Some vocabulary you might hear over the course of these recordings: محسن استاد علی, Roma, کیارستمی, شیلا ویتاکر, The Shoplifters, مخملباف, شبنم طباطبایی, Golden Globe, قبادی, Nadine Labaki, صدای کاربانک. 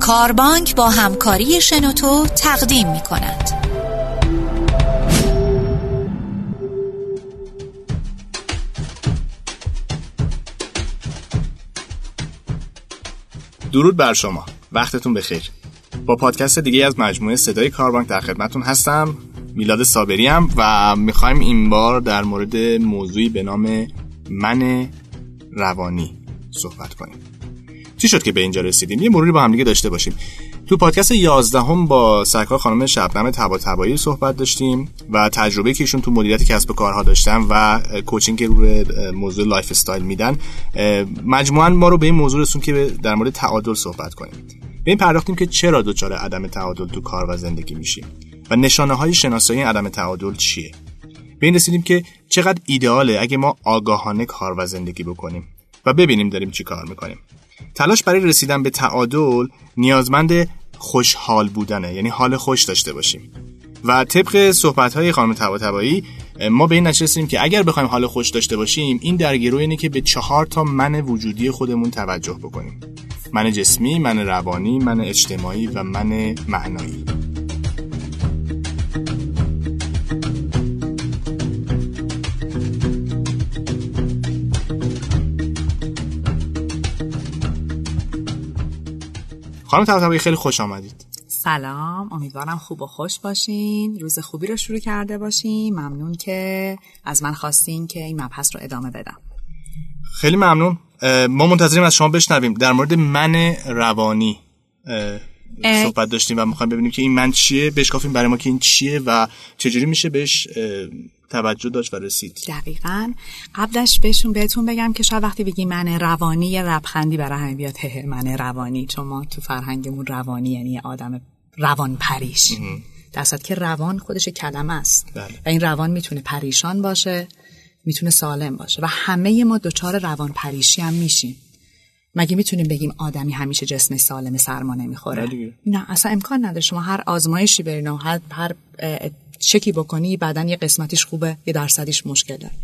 کاربانک با همکاری شنوتو تقدیم می‌کند. درود بر شما. وقتتون بخیر. با پادکست دیگه از مجموعه صدای کاربانک در خدمتتون هستم. میلاد صابریم و میخوایم این بار در مورد موضوعی به نام من روانی صحبت کنیم. چی شد که به اینجا رسیدیم؟ یه مروری با هم دیگه داشته باشیم. تو پادکست 11 هم با سرکار خانم شبنم طباطبایی صحبت داشتیم و تجربه‌ای که ایشون تو مدیریت کسب و کارها داشتن و کوچینگ روی موضوع لایف استایل میدن، مجموعاً ما رو به این موضوع رسون که در مورد تعادل صحبت کنیم. به این پرداختیم که چرا دچار عدم تعادل تو کار و زندگی میشیم و نشانه‌های شناسایی عدم تعادل چیه. به این رسیدیم که چقدر ایدئاله اگه ما آگاهانه کار و زندگی بکنیم و ببینیم داریم چی کار میکنیم. تلاش برای رسیدن به تعادل نیازمند خوشحال بودنه، یعنی حال خوش داشته باشیم و طبق صحبت‌های خانم طباطبایی ما به این نتیجه رسیدیم که اگر بخوایم حال خوش داشته باشیم، این در گروه اینه که به 4 تا من وجودی خودمون توجه بکنیم: من جسمی، من روانی، من اجتماعی و من معنایی. خانم طباطبایی خیلی خوش آمدید. سلام، امیدوارم خوب و خوش باشین. روز خوبی رو شروع کرده باشین. ممنون که از من خواستین که این مبحث رو ادامه بدم. خیلی ممنون. ما منتظریم از شما بشنویم. در مورد من روانی صحبت داشتیم و میخوایم ببینیم که این من چیه، بشکافیم برای ما که این چیه و چجوری میشه بهش توجه داشت و رسید. دقیقاً. قبلش بهتون بگم که شاید وقتی بگی من روانی یه لبخندی برای همین بیاد، من روانی، چون ما تو فرهنگمون روانی یعنی آدم روان پریش، در حالی که روان خودش کلمه است. بله. و این روان میتونه پریشان باشه، میتونه سالم باشه و همه ما دچار روان پریشی هم میشیم. مگه میتونیم بگیم آدمی همیشه جسم سالم سرما نمیخوره؟ نه، اصلا امکان نداره. شما هر آزمایشی برین و هر چکی بکنی، بدن یه قسمتیش خوبه، یه درصدیش مشکل داره.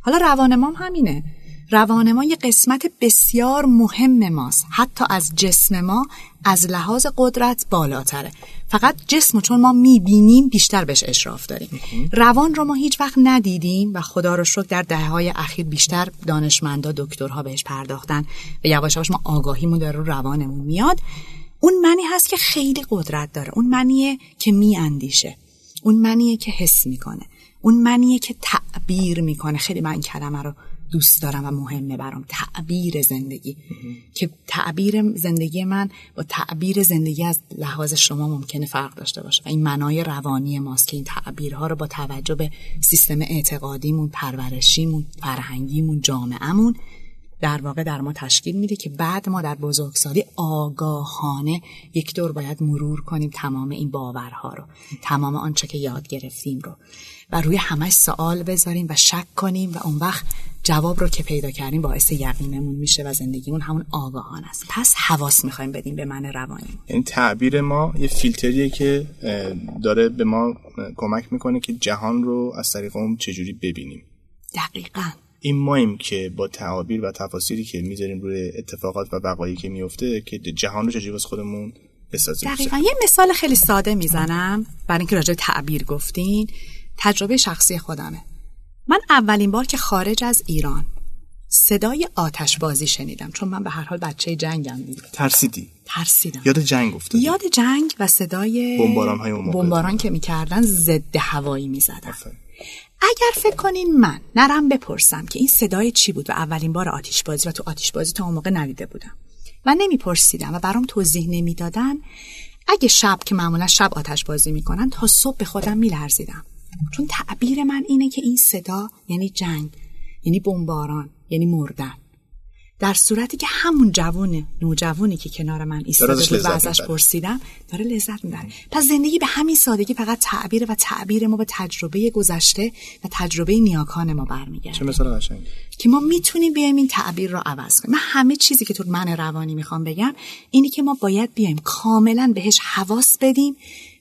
حالا روان ما هم همینه. روان ما یه قسمت بسیار مهم ماست، حتی از جسم ما از لحاظ قدرت بالاتره. فقط جسمو چون ما میبینیم بیشتر بهش اشراف داریم. روان رو ما هیچ وقت ندیدیم و خدا رو شکر در دهه‌های اخیر بیشتر دانشمندا، دکترها بهش پرداختن و یواش یواش ما آگاهیمون داره رو روانمون میاد. اون منی هست که خیلی قدرت داره، اون منیه که میاندیشه، اون منیه که حس میکنه، اون منیه که تعبیر میکنه. خیلی من کلمه رو دوست دارم و مهمه برام، تعبیر زندگی. که تعبیر زندگی من با تعبیر زندگی از لحاظ شما ممکنه فرق داشته باشه و این منای روانی ماست که این تعبیرها رو با توجه به سیستم اعتقادیمون، پرورشیمون، فرهنگیمون، جامعهمون در واقع در ما تشکیل میده که بعد ما در بزرگسالی آگاهانه یک دور باید مرور کنیم تمام این باورها رو، تمام آنچه که یاد گرفتیم رو و روی همش سوال بذاریم و شک کنیم و اون وقت جواب رو که پیدا کردیم باعث یقینمون میشه و زندگیمون همون آگاهانه است. پس حواس میخوایم بدیم به من روانی. این تعبیر ما یه فیلتریه که داره به ما کمک میکنه که جهان رو از طریق اون چجوری ببینیم. دقیقاً. این مایم که با تعابیر و تفاسیری که میذاریم روی اتفاقات و وقایعی که میفته که جهان رو چجوری واسه خودمون بسازیم. دقیقاً. یه مثال خیلی ساده میزنم برای اینکه راجع به تعبیر گفتین. تجربه شخصی خودمه. من اولین بار که خارج از ایران صدای آتشبازی شنیدم، چون من به هر حال بچه جنگم دیگه. ترسیدم. یاد جنگ و صدای بمباران که میکردن، ضد هوایی میزدن. اگر فکر کنین من نرم بپرسم که این صدای چی بود و اولین بار آتشبازی و تو آتشبازی تا اون موقع ندیده بودم و نمیپرسیدم و برام توضیح نمیدادن، اگه شب که معمولا شب آتشبازی میکنن تا صبح به خودم میلرزیدم، چون تعبیر من اینه که این صدا یعنی جنگ، یعنی بمباران، یعنی مردن. در صورتی که همون نوجوانی که کنار من ایستاده بود و ازش پرسیدم داره لذت می‌بره. پس زندگی به همین سادگی فقط تعبیر و تعبیر ما به تجربه گذشته و تجربه نیاکان ما برمیگرده. چه مثال قشنگی که ما میتونیم بیایم این تعبیر رو عوض کنیم. من همه چیزی که تو من روانی میخوام بگم اینی که ما باید بیایم کاملا بهش حواس بدیم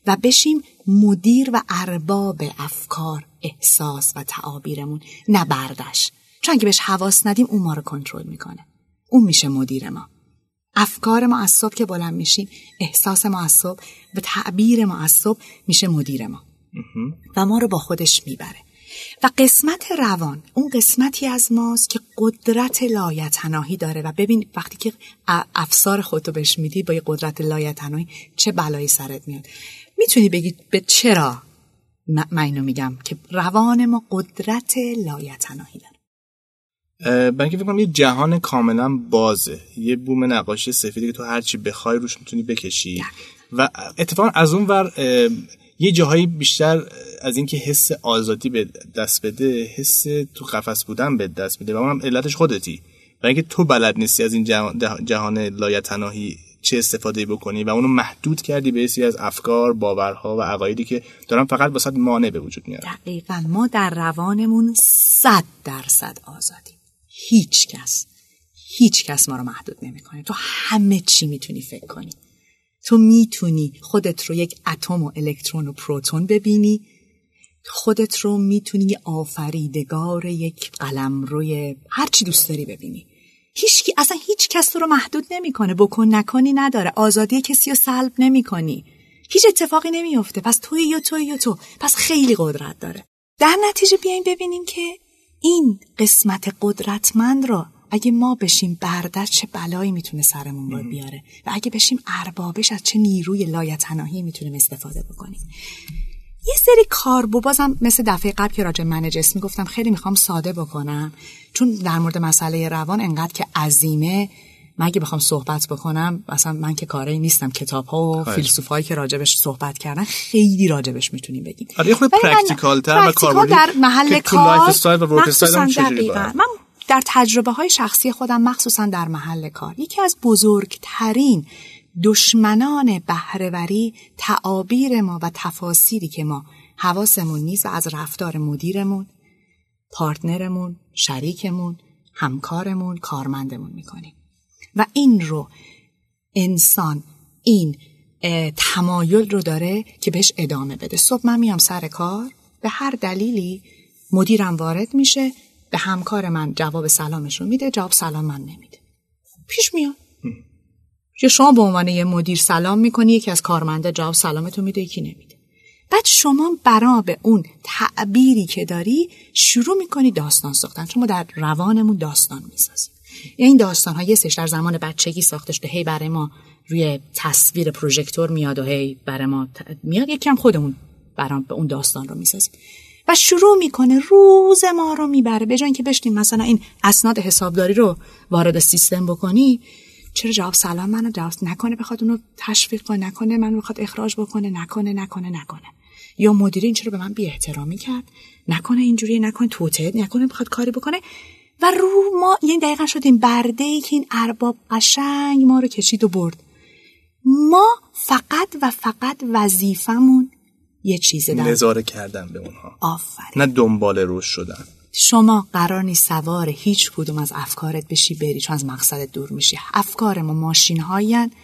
و بشیم مدیر و ارباب افکار، احساس و تعابیرمون، نه بردش. چون اگه بهش حواس ندیم اون ما رو کنترل میکنه. اون میشه مدیر ما. افکار معصب که بلند میشیم، احساس معصب و تعبیر معصب میشه مدیر ما و ما رو با خودش میبره. و قسمت روان اون قسمتی از ماست که قدرت لایتناهی داره و ببین وقتی که افسار خودتو بهش میدی با یه قدرت لایتناهی چه بلایی سرت میاد. میتونی بگی به چرا من اینو میگم که روان ما قدرت لایتناهی داره. من که فکر کنم یه جهان کاملا بازه، یه بوم نقاشی سفیدی که تو هر چی بخوای روش میتونی بکشی ده. و اتفاقا از اون ور یه جاهایی بیشتر از این که حس آزادی به دست بده، حس تو قفس بودن به دست بده و اونم علتش خودتی و اینکه تو بلد نیستی از این جهان لایتناهی چه استفاده بکنی و اونو محدود کردی به سری از افکار، باورها و عقایدی که دارن فقط واسط مانع به وجود میارن. دقیقاً ما در روانمون 100% آزادی. هیچ کس ما رو محدود نمیکنه. تو همه چی میتونی فکر کنی. تو میتونی خودت رو یک اتم و الکترون و پروتون ببینی، خودت رو میتونی آفریدگار یک قلمروی هر چی دوست داری ببینی. هیچ کس تو رو محدود نمیکنه، بکن نکنی نداره، آزادی کسی رو سلب نمیکنی، هیچ اتفاقی نمیفته. پس توی یا تو پس خیلی قدرت داره. در نتیجه بیاین ببینیم که این قسمت قدرتمند رو اگه ما بشیم بردر چه بلایی میتونه سرمون بیاره و اگه بشیم اربابش از چه نیروی لایتناهی میتونیم استفاده بکنیم. یه سری کار بازم مثل دفعه قبل که راجع منیج اسمی گفتم خیلی میخوام ساده بکنم، چون در مورد مسئله روان انقدر که عظیمه، من اگه بخوام صحبت بکنم اصلا من که کاری نیستم، کتاب‌ها و فیلسوفایی که راجبش صحبت کردن خیلی راجبش میتونیم بگیم. آره خود پرکتیکال‌تر و کاربردی در محل کار، لایف استایل و ورک استایل من در تجربه‌های شخصی خودم مخصوصا در محل کار یکی از بزرگترین دشمنان بهره‌وری تعابیر ما و تفاسیری که ما حواسمون نیست و از رفتار مدیرمون، پارتنرمون، شریکمون، همکارمون، کارمندمون میکنیم. و این رو انسان این تمایل رو داره که بهش ادامه بده. صبح من میام سر کار، به هر دلیلی مدیرم وارد میشه، به همکار من جواب سلامش رو میده، جواب سلام من نمیده، پیش میاد. یا شما به عنوان یه مدیر سلام میکنی، یکی از کارمنده جواب سلامتو میده، یکی نمیده. بعد شما بنا به اون تعبیری که داری شروع میکنی داستان ساختن، چون ما در روانمون داستان میسازیم. این داستان ها یه سش در زمان بچگی ساخته شده، هی برای ما روی تصویر پروژکتور میاد و هی برای ما میاد، یکم خودمون برام به اون داستان رو میسازیم و شروع میکنه روز ما رو میبره. به جای اینکه بشینیم مثلا این اسناد حسابداری رو وارد سیستم بکنی، چرا جواب سلام منو درست نکنه، بخواد اونو تشویق کنه، نکنه منو بخواد اخراج بکنه، نکنه، یا مدیر این چرا به من بی احترامی کرد، نکنه اینجوری، نکنه توته، نکنه بخواد کاری بکنه. و رو ما یعنی دقیقا شدیم برده‌ای که این ارباب قشنگ ما رو کشید و برد. ما فقط وظیفمون یه چیزه، نظاره کردن به اونها، آفرین، نه دنبال روش شدن. شما قرار نیست سوار هیچ کدوم از افکارت بشی بری، چون از مقصدت دور میشی. افکار ما ماشین‌هایی هستن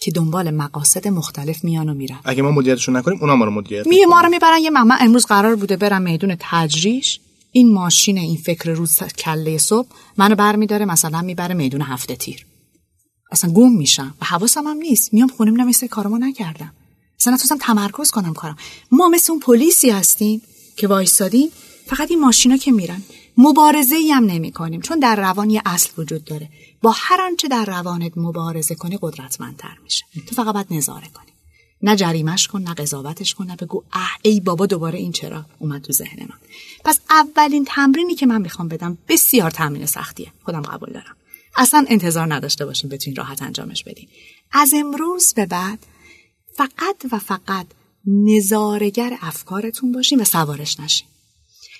که دنبال مقاصد مختلف میان و میرن. اگه ما مدیریتشون نکنیم اونا ما رو مدیریت میکنن. ما رو میبرن. یه من امروز قرار بوده برم میدون تجریش، این ماشین این فکر روز کله صبح منو برمیداره، مثلا میبره میدون هفته تیر. اصلا گم میشم و حواسم هم نیست، میام خونه میبینم این کارمو نکردم، اصلا نتونستم تمرکز کنم کارم. ما مثل اون پلیسی هستیم که وایسادیم فقط این ماشینا که میرن، مبارزه‌ای هم نمی‌کنیم، چون در روان یه اصل وجود داره، با هر آنچه در روانت مبارزه کنی قدرتمندتر میشه. تو فقط باید نظاره کنی، نه جریمه‌ش کن، نه قضاوتش کن، نه بگو ای بابا دوباره این چرا اومد تو ذهن من. پس اولین تمرینی که من میخوام بدم بسیار تمرین سختیه، خودم قبول دارم، اصلا انتظار نداشته باشین بتونین راحت انجامش بدین. از امروز به بعد فقط نظاره‌گر افکارتون باشین و سوارش نشین،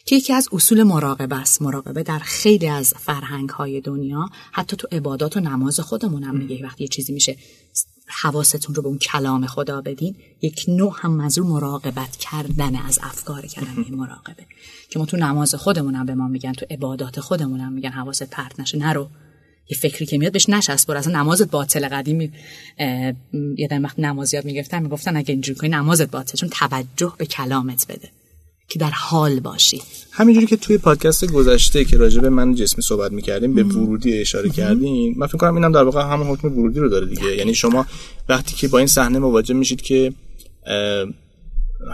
که یکی از اصول مراقبه است. مراقبه در خیلی از فرهنگ‌های دنیا، حتی تو عبادات و نماز خودمون هم میگه وقتی یه چیزی میشه حواستون رو به اون کلام خدا بدین، یک نوع هم از مراقبت کردن از افکار کردن. این مراقبه که ما تو نماز خودمون هم به ما میگن، تو عبادات خودمون هم میگن حواست پرت نشه، نرو یه فکری که میاد بهش نشست برو، اصلا نمازت باطل. قدیمی یه وقت نماز یاد میگرفتن میگفتن اگه اینجوری کنی نمازت باطل، چون توجه به کلامت بده. که در حال باشی. همینجوری که توی پادکست گذشته که راجع به من جسمی صحبت می‌کردیم به ورودی اشاره کردیم، من فکر کنم اینم در واقع همون حکم ورودی رو داره دیگه. یعنی شما وقتی که با این صحنه مواجه میشید که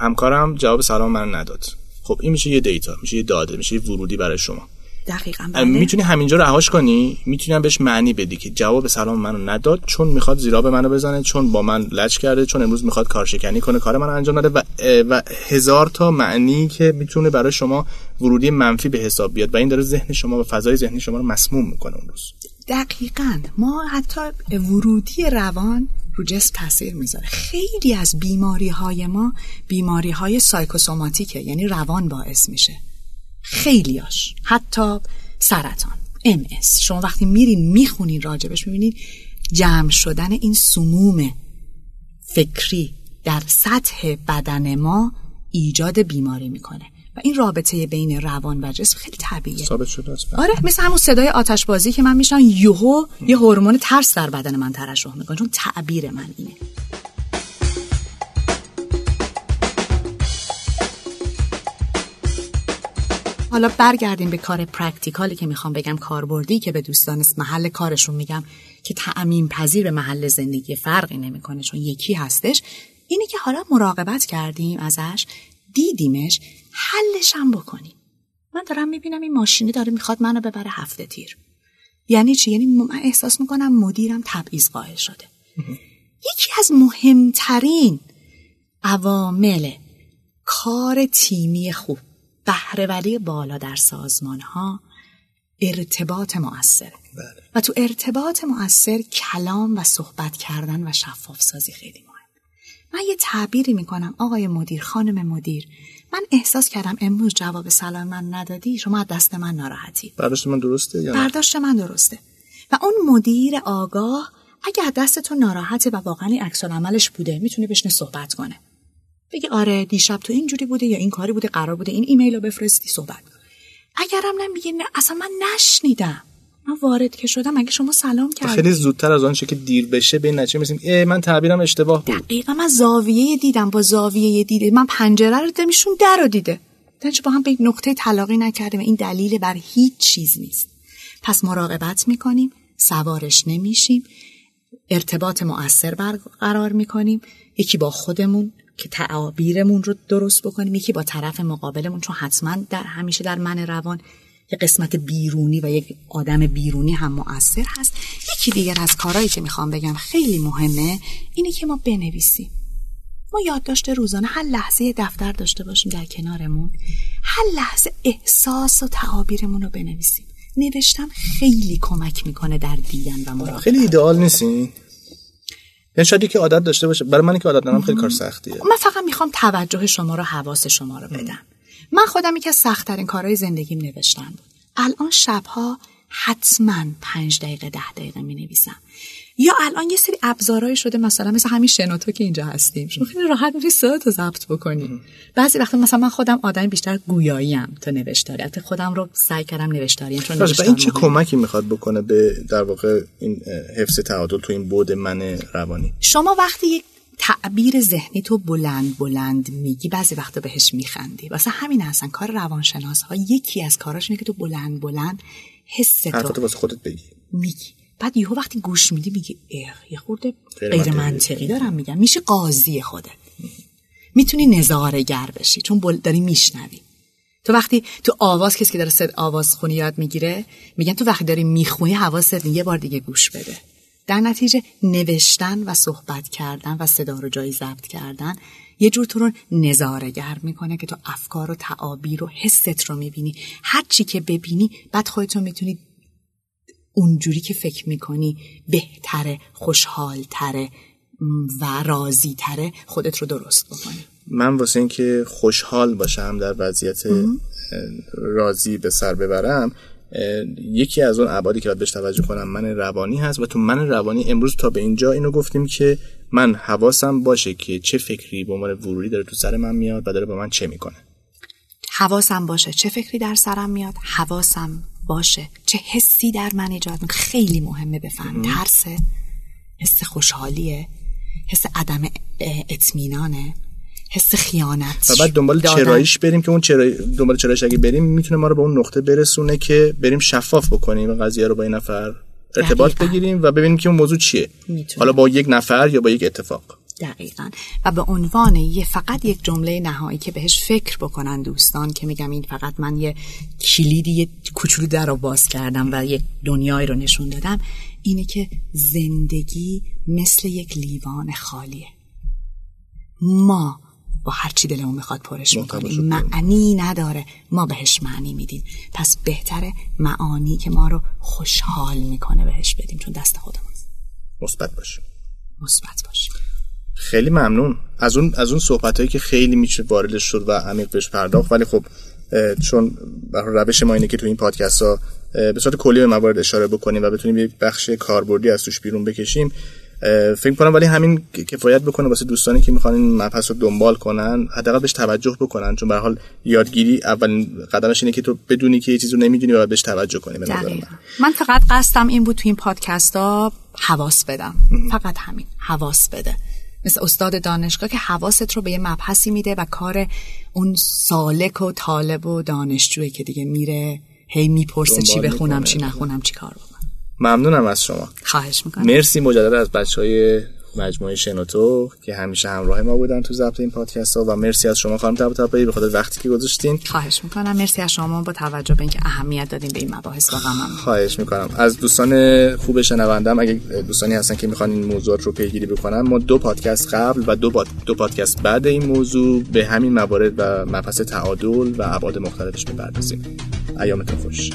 همکارم جواب سلام من نداد، خب این میشه یه دیتا، میشه یه داده، میشه یه ورودی برای شما. دقیقاً. میتونی همینجا رو رهاش کنی، میتونی بهش معنی بدی که جواب سلام منو نداد چون میخواد زیرا به منو بزنه، چون با من لج کرده، چون امروز میخواد کارشکنی کنه، کار منو انجام نده و هزار تا معنی که میتونه برای شما ورودی منفی به حساب بیاد و این داره ذهن شما و فضای ذهن شما رو مسموم میکنه اون روز. دقیقاً. ما حتی ورودی روان رو جسم تاثیر میذاره. خیلی از بیماری‌های ما بیماری‌های سایکوسوماتیکه، یعنی روان باعث میشه. خیلیاش، حتی سرطان، MS. شما وقتی میرین میخونین راجبش میبینین جمع شدن این سموم فکری در سطح بدن ما ایجاد بیماری میکنه و این رابطه بین روان و جسم خیلی طبیعیه، ثابت شده است. آره، مثل همون صدای آتشبازی که من میشنم، یهو یه هورمون ترس در بدن من ترشح میکنه چون تعبیر من اینه. حالا برگردیم به کار پرکتیکالی که میخوام بگم، کاربردی که به دوستان محل کارشون میگم که تعمیم پذیر به محل زندگی فرقی نمیکنه چون یکی هستش، اینه که حالا مراقبت کردیم ازش، دیدیمش، حلش هم بکنیم. من دارم میبینم این ماشینه داره میخواد منو ببره 7 تیر. یعنی چی؟ یعنی من احساس میکنم مدیرم تبعیض قائل شده. یکی از مهمترین عوامل کار تیمی خوب، بهره‌وری بالا در سازمان‌ها، ارتباط مؤثر. بله. و تو ارتباط مؤثر کلام و صحبت کردن و شفاف سازی خیلی مهم. من یه تعبیری میکنم، آقای مدیر، خانم مدیر، من احساس کردم امروز جواب سلام من ندادی، شما از دست من ناراحتی. برداشت من درسته یا نه؟ برداشت من درسته. و اون مدیر آگاه اگه از دستتون ناراحته و واقعا عکس‌العملش بوده، میتونه بشینه صحبت کنه. بگی آره دیشب تو اینجوری بوده یا این کاری بوده، قرار بوده این ایمیل رو بفرستی، صحبت. اگرم نمیگه نه اصلا من نشنیدم، من وارد که شدم اگه شما سلام کردی، خیلی زودتر از اون چه که دیر بشه به نتیجه میرسیم من تعبیرم اشتباه بود. دقیقاً. من زاویه دیدم با زاویه دیده، من پنجره رو دیدم ایشون در رو دیده، تنش با هم به یک نقطه تلاقی نکردیم. این دلیل بر هیچ چیز نیست. پس مراقبت میکنیم، سوارش نمیشیم، ارتباط مؤثر برقرار میکنیم، یکی با خودمون که تعابیرمون رو درست بکنیم، یکی با طرف مقابلمون، چون حتما در همیشه در من روان یک قسمت بیرونی و یک آدم بیرونی هم مؤثر هست. یکی دیگر از کارهایی که میخوام بگم خیلی مهمه اینه که ما بنویسیم. ما یادداشت روزانه هر لحظه دفتر داشته باشیم در کنارمون، هر لحظه احساس و تعابیرمون رو بنویسیم. نوشتن خیلی کمک میکنه در دیدن و مراقبت. خیلی ایدئال نیستین؟ یعنی شاید که عادت داشته باشه. برای من که عادت ندارم خیلی کار سختیه. من فقط میخوام توجه شما رو، حواس شما رو بدم. من خودم یکی از سخت‌ترین کارهای زندگیم نوشتن بود. الان شبها حتما 5 دقیقه 10 دقیقه مینویسم. یا الان یه سری ابزارهایی شده، مثلا مثل همین شنوتو که اینجا هستیم، شما خیلی راحت میتونید صداتو ضبط بکنید. بعضی وقتا مثلا من خودم آدم بیشتر گویاییم تا نوشتاریت، خودم رو سعی کردم نوشتاریم چون نوشتار این چه کمکی میخواد بکنه به در واقع این حفظ تعادل تو این بعد من روانی؟ شما وقتی یک تعبیر ذهنی تو بلند میگی، بعضی وقتا بهش میخندی. واسه همین اصلا کار روانشناس‌ها یکی از کاراش اینه که تو بلند حس تو واسه خودت بگی. بعد یهو وقتی گوش میدی میگی یه خورده غیر منطقی دارم میگم، میشه قاضی خودت، میتونی نظاره‌گر بشی چون داری میشنوی. تو وقتی تو آواز، کسی که داره صد آواز خونی یاد میگیره، میگن تو وقتی داری میخونی حواست یه بار دیگه گوش بده. در نتیجه نوشتن و صحبت کردن و صدا رو جایی ضبط کردن یه جور تو رو نظاره‌گر میکنه که تو افکار و تعابیر و حست رو میبینی. هر چی که ببینی بعد خودت میتونی اونجوری که فکر میکنی بهتره، خوشحالتره و راضیتره خودت رو درست بکنی. من واسه این که خوشحال باشم، در وضعیت راضی به سر ببرم، یکی از اون ابعادی که باید بهش توجه کنم من روانی هست. و تو من روانی امروز تا به اینجا اینو گفتیم که من حواسم باشه که چه فکری به عنوان ورودی داره تو سر من میاد و داره با من چه میکنه. حواسم باشه چه فکری در سرم میاد، حواسم باشه چه حسی در من ایجاد میکنه. خیلی مهمه بفهم ترسه، حس خوشحالیه، حس عدم اطمینانه، حس خیانت و بعد دنبال چراییش بریم که اون دنبال چراییش اگه بریم میتونه ما رو به اون نقطه برسونه که بریم شفاف بکنیم این قضیه رو، با این نفر ارتباط بگیریم و ببینیم که اون موضوع چیه، حالا با یک نفر یا با یک اتفاق. دقیقاً. و به عنوان فقط یک جمله نهایی که بهش فکر بکنن دوستان، که میگم این فقط من یه کلیدی کوچولو در رو باز کردم و یک دنیایی رو نشون دادم، اینه که زندگی مثل یک لیوان خالیه، ما با هر چی دلمون میخواد پرش میکنیم، معنی نداره، ما بهش معنی میدیم، پس بهتره معانی که ما رو خوشحال میکنه بهش بدیم، چون دست خودمون. مثبت باشیم. خیلی ممنون از اون صحبتایی که خیلی میشه واردش شد و عمیق بهش پرداخت، ولی خب چون روش ما اینه که تو این پادکست ها به صورت کلی به موارد اشاره بکنیم و بتونیم یک بخش کاربردی از توش بیرون بکشیم، فکر کنم ولی همین کفایت بکنه واسه دوستانی که میخوان این مبحث رو دنبال کنن، حداقل بهش توجه بکنن، چون به هر حال یادگیری اولین قدمش اینه که تو بدونی که یه چیزی رو نمیدونی و بهش توجه کنی. به نظر من فقط قصدم این بود تو این پادکست ها حواس بدم، فقط همین، حواس بده، مثل استاد دانشگاه که حواست رو به یه مبحثی میده و کار اون سالک و طالب و دانشجویی که دیگه میره هی میپرسه چی بخونم، چی نخونم، چی کار بکنم. ممنونم از شما. خواهش میکنم. مرسی مجددا از بچهای مجموعه شنوتو که همیشه همراه ما بودن تو ضبط این پادکست ها، و مرسی از شما خانم طباطبایی به خاطر وقتی که گذاشتین. خواهش میکنم. مرسی از شما با توجه به اینکه اهمیت دادین به این مباحث. واقعا خواهش میکنم. از دوستان خوب شنوندم، اگه دوستانی هستن که میخوان این موضوعات رو پیگیری بکنن، ما دو پادکست قبل و دو پادکست بعد این موضوع به همین موارد و مبحث تعادل و ابعاد مختلفش میپردازیم. ایامتون خوش.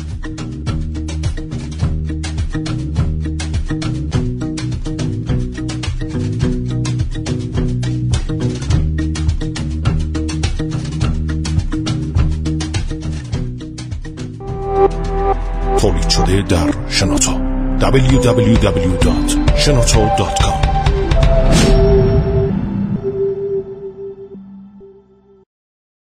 تولید شده در شنوتو www.shenoto.com